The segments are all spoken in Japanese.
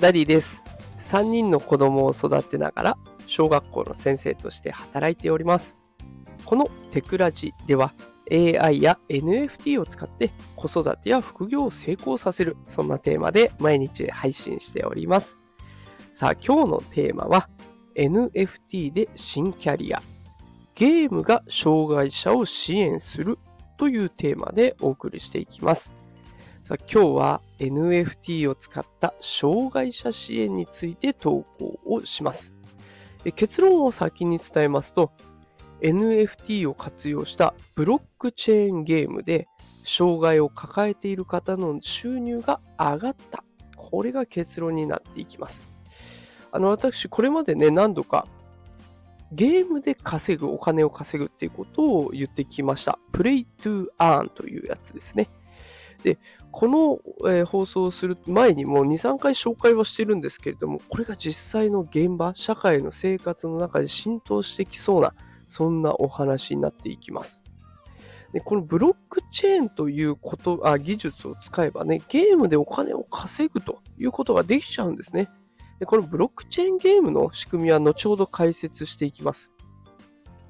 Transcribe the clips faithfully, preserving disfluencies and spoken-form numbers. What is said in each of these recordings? ダディです。さんにんの子供を育てながら小学校の先生として働いております。このテクラジでは エーアイ や エヌエフティー を使って子育てや副業を成功させる、そんなテーマで毎日配信しております。さあ、今日のテーマは エヌエフティー で新キャリア、ゲームが障害者を支援するというテーマでお送りしていきます。さあ、今日は エヌエフティー を使った障害者支援について投稿をします。結論を先に伝えますと、エヌエフティー を活用したブロックチェーンゲームで障害を抱えている方の収入が上がった。これが結論になっていきます。あの、私これまでね、何度かゲームで稼ぐ、お金を稼ぐっていうことを言ってきました。プレイトゥアーンというやつですね。で、この、えー、放送をする前にもう に,さん 回紹介はしてるんですけれども、これが実際の現場、社会の生活の中で浸透してきそうな、そんなお話になっていきます。で、このブロックチェーンということ、あ、技術を使えばね、ゲームでお金を稼ぐということができちゃうんですね。で、このブロックチェーンゲームの仕組みは後ほど解説していきます。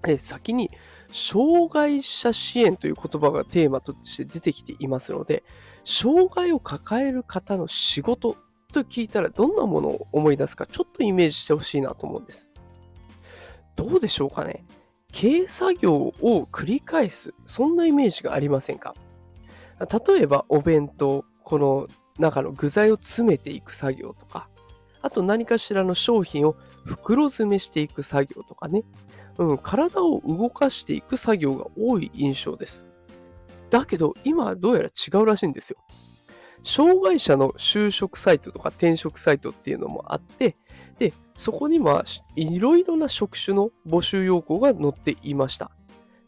え、先に、障害者支援という言葉がテーマとして出てきていますので、障害を抱える方の仕事と聞いたらどんなものを思い出すか、ちょっとイメージしてほしいなと思うんです。どうでしょうかね。軽作業を繰り返す、そんなイメージがありませんか？例えばお弁当、この中の具材を詰めていく作業とか、あと何かしらの商品を袋詰めしていく作業とかね、うん、体を動かしていく作業が多い印象です。だけど今はどうやら違うらしいんですよ。障害者の就職サイトとか転職サイトっていうのもあって、で、そこにはいろいろな職種の募集要項が載っていました。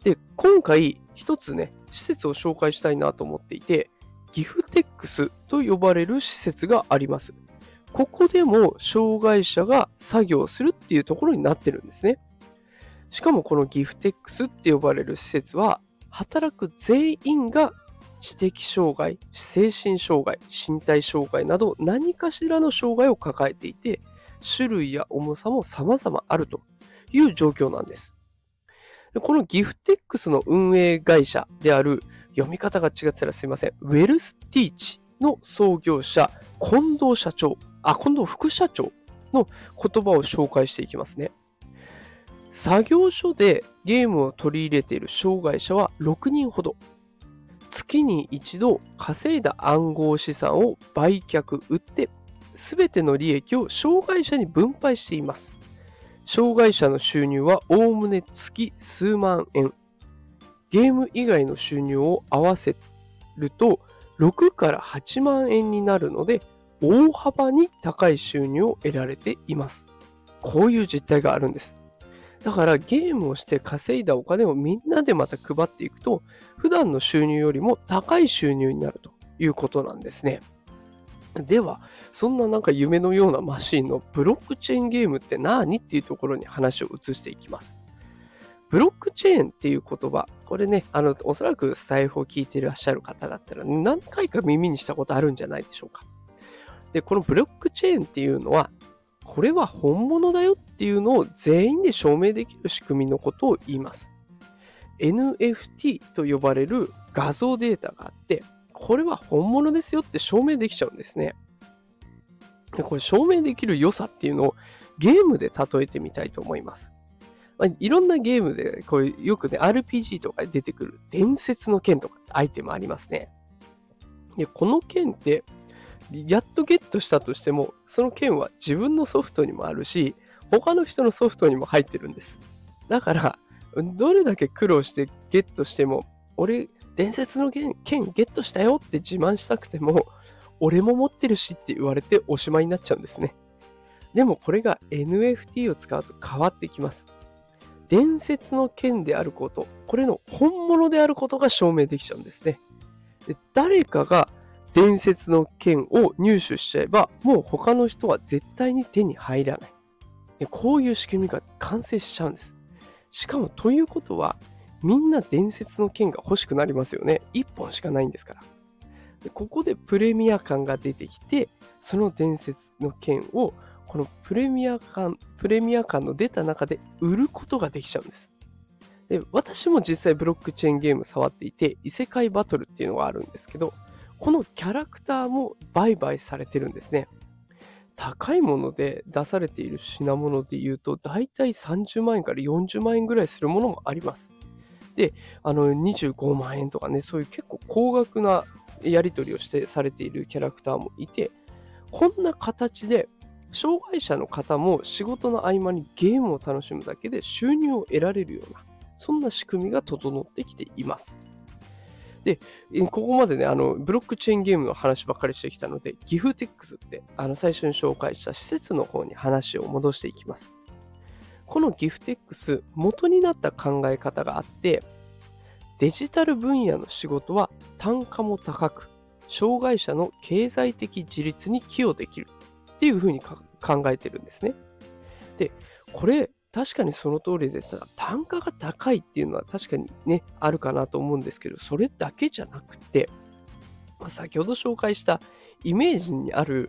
で、今回一つね、施設を紹介したいなと思っていて、ギフテックスと呼ばれる施設があります。ここでも障害者が作業するっていうところになってるんですね。しかもこのギフテックスって呼ばれる施設は、働く全員が知的障害、精神障害、身体障害など何かしらの障害を抱えていて、種類や重さも様々あるという状況なんです。このギフテックスの運営会社である、読み方が違ってたらすいません、ウェルスティーチの創業者、近藤社長、あ、近藤副社長の言葉を紹介していきますね。作業所でゲームを取り入れている障害者はろくにんほど。月に一度稼いだ暗号資産を売却、売って、すべての利益を障害者に分配しています。障害者の収入はおおむね月数万円。ゲーム以外の収入を合わせるとろくからはちまんえんになるので、大幅に高い収入を得られています。こういう実態があるんです。だからゲームをして稼いだお金をみんなでまた配っていくと、普段の収入よりも高い収入になるということなんですね。では、そんななんか夢のようなマシンのブロックチェーンゲームって何っていうところに話を移していきます。ブロックチェーンっていう言葉、これね、あの、おそらくスタイフを聞いていらっしゃる方だったら何回か耳にしたことあるんじゃないでしょうか。で、このブロックチェーンっていうのは、これは本物だよっていうのを全員で証明できる仕組みのことを言います。エヌエフティー と呼ばれる画像データがあって、これは本物ですよって証明できちゃうんですね。で、これ証明できる良さっていうのをゲームで例えてみたいと思います。まあ、いろんなゲームでこういうよくね、アールピージー とかで出てくる伝説の剣とかアイテムありますね。で、この剣って、やっとゲットしたとしても、その剣は自分のソフトにもあるし、他の人のソフトにも入ってるんです。だから、どれだけ苦労してゲットしても、俺、伝説の剣ゲットしたよって自慢したくても、俺も持ってるしって言われておしまいになっちゃうんですね。でもこれが エヌエフティー を使うと変わってきます。伝説の剣であること、これの本物であることが証明できちゃうんですね。で、誰かが伝説の剣を入手しちゃえば、もう他の人は絶対に手に入らない。こういう仕組みが完成しちゃうんです。しかも、ということは、みんな伝説の剣が欲しくなりますよね。いっぽんしかないんですから。でここでプレミア感が出てきて、その伝説の剣をこのプレミア感プレミア感の出た中で売ることができちゃうんです。で私も実際ブロックチェーンゲーム触っていて、異世界バトルっていうのがあるんですけど、このキャラクターも売買されてるんですね。高いもので出されている品物でいうと、だいたいさんじゅうまんえんからよんじゅうまんえんぐらいするものもあります。で、あのにじゅうごまんえんとかね、そういう結構高額なやり取りをしてされているキャラクターもいて、こんな形で障害者の方も仕事の合間にゲームを楽しむだけで収入を得られるような、そんな仕組みが整ってきています。で、ここまでね、あのブロックチェーンゲームの話ばっかりしてきたので、ギフテックスってあの最初に紹介した施設の方に話を戻していきます。このギフテックス、元になった考え方があって、デジタル分野の仕事は単価も高く、障害者の経済的自立に寄与できるっていうふうに考えてるんですね。で、これ確かにその通りですが、単価が高いっていうのは確かにね、あるかなと思うんですけど、それだけじゃなくて、先ほど紹介したイメージにある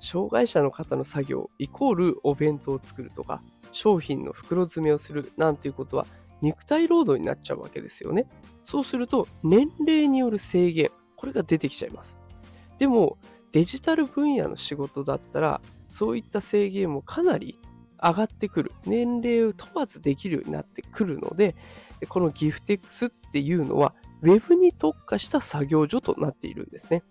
障害者の方の作業イコールお弁当を作るとか、商品の袋詰めをするなんていうことは肉体労働になっちゃうわけですよね。そうすると年齢による制限、これが出てきちゃいます。でもデジタル分野の仕事だったら、そういった制限もかなり上がってくる、年齢を問わずできるようになってくるので、このギフテックスっていうのは Web に特化した作業所となっているんですね。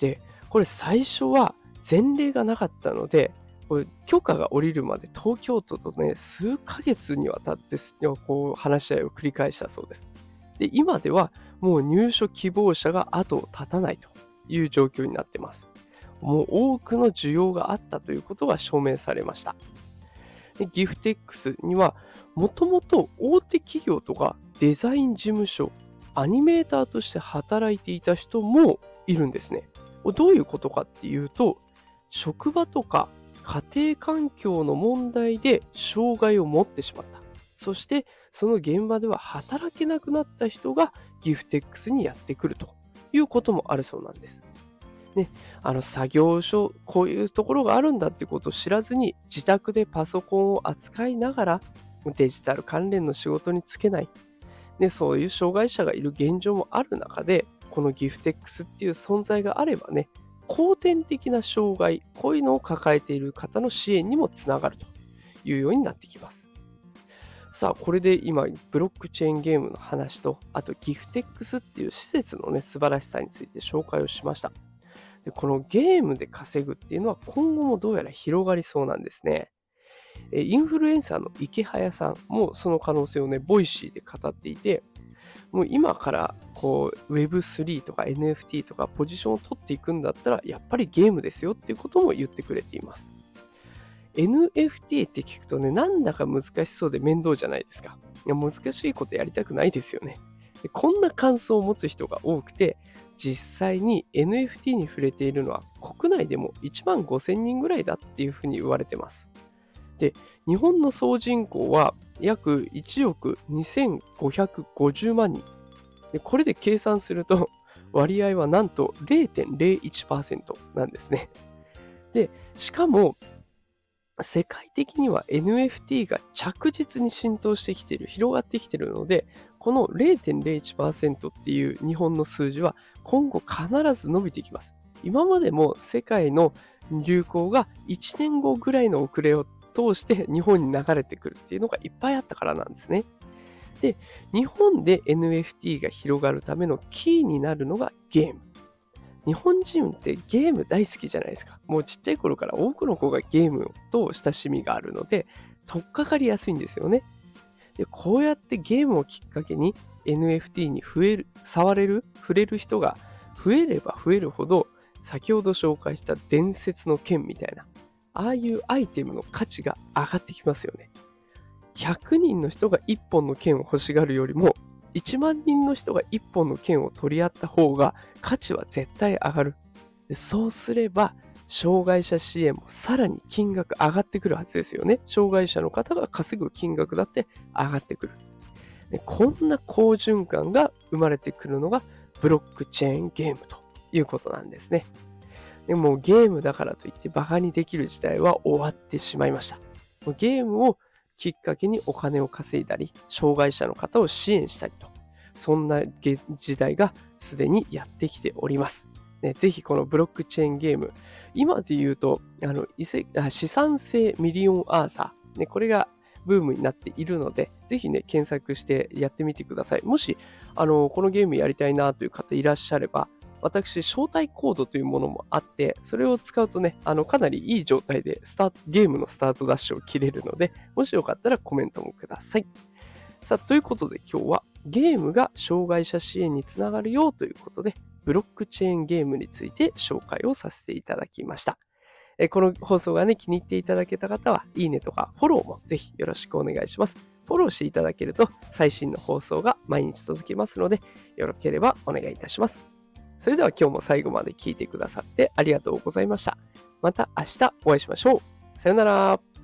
で、これ最初は前例がなかったので、これ許可が下りるまで東京都とね、数ヶ月にわたってこう話し合いを繰り返したそうです。で、今ではもう入所希望者が後を絶たないという状況になってます。もう多くの需要があったということが証明されました。ギフテックスにはもともと大手企業とかデザイン事務所、アニメーターとして働いていた人もいるんですね。どういうことかっていうと、職場とか家庭環境の問題で障害を持ってしまった、そしてその現場では働けなくなった人がギフテックスにやってくるということもあるそうなんですね。あの作業所、こういうところがあるんだってことを知らずに、自宅でパソコンを扱いながらデジタル関連の仕事に就けない、ね、そういう障害者がいる現状もある中で、このギフテックスっていう存在があればね、後天的な障害、こういうのを抱えている方の支援にもつながるというようになってきます。さあ、これで今ブロックチェーンゲームの話と、あとギフテックスっていう施設のね、素晴らしさについて紹介をしました。で、このゲームで稼ぐっていうのは今後もどうやら広がりそうなんですね。インフルエンサーの池早さんもその可能性をね、ボイシーで語っていて、もう今からこう ウェブスリー とか エヌエフティー とかポジションを取っていくんだったら、やっぱりゲームですよっていうことも言ってくれています。 エヌエフティー って聞くとね、なんだか難しそうで面倒じゃないですか。いや、難しいことやりたくないですよね。で、こんな感想を持つ人が多くて、実際に エヌエフティー に触れているのは国内でもいちまんごせんにんぐらいだっていうふうに言われてます。で、日本の総人口は約いちおくにせんごひゃくごじゅうまんにんで、これで計算すると割合はなんと ゼロてんゼロいちパーセント なんですね。で、しかも世界的には エヌエフティー が着実に浸透してきている、広がってきているので、この ゼロてんゼロいちパーセント っていう日本の数字は今後必ず伸びていきます。今までも世界の流行がいちねんごぐらいの遅れを通して日本に流れてくるっていうのがいっぱいあったからなんですね。で、日本で エヌエフティー が広がるためのキーになるのがゲーム。日本人ってゲーム大好きじゃないですか。もうちっちゃい頃から多くの子がゲームと親しみがあるので、取っかかりやすいんですよね。で、こうやってゲームをきっかけに エヌエフティー に触れる、触れる、触れる人が増えれば増えるほど、先ほど紹介した伝説の剣みたいな、ああいうアイテムの価値が上がってきますよね。ひゃくにんの人がいっぽんの剣を欲しがるよりも、いちまんにんの人がいっぽんの剣を取り合った方が価値は絶対上がる。そうすれば障害者支援もさらに金額上がってくるはずですよね。障害者の方が稼ぐ金額だって上がってくる。で、こんな好循環が生まれてくるのがブロックチェーンゲームということなんですね。でもゲームだからといってバカにできる時代は終わってしまいました。ゲームをきっかけにお金を稼いだり、障害者の方を支援したりと、そんな時代がすでにやってきております。ね、ぜひこのブロックチェーンゲーム、今で言うとあの資産制ミリオンアーサー、ね、これがブームになっているので、ぜひね、検索してやってみてください。もしあのこのゲームやりたいなという方いらっしゃれば、私、招待コードというものもあって、それを使うとね、あのかなりいい状態でスタートゲームのスタートダッシュを切れるので、もしよかったらコメントもください。さあ、ということで今日はゲームが障害者支援につながるよということで、ブロックチェーンゲームについて紹介をさせていただきました。えこの放送がね、気に入っていただけた方は、いいねとかフォローもぜひよろしくお願いします。フォローしていただけると最新の放送が毎日続きますので、よろければお願いいたします。それでは今日も最後まで聞いてくださってありがとうございました。また明日お会いしましょう。さよなら。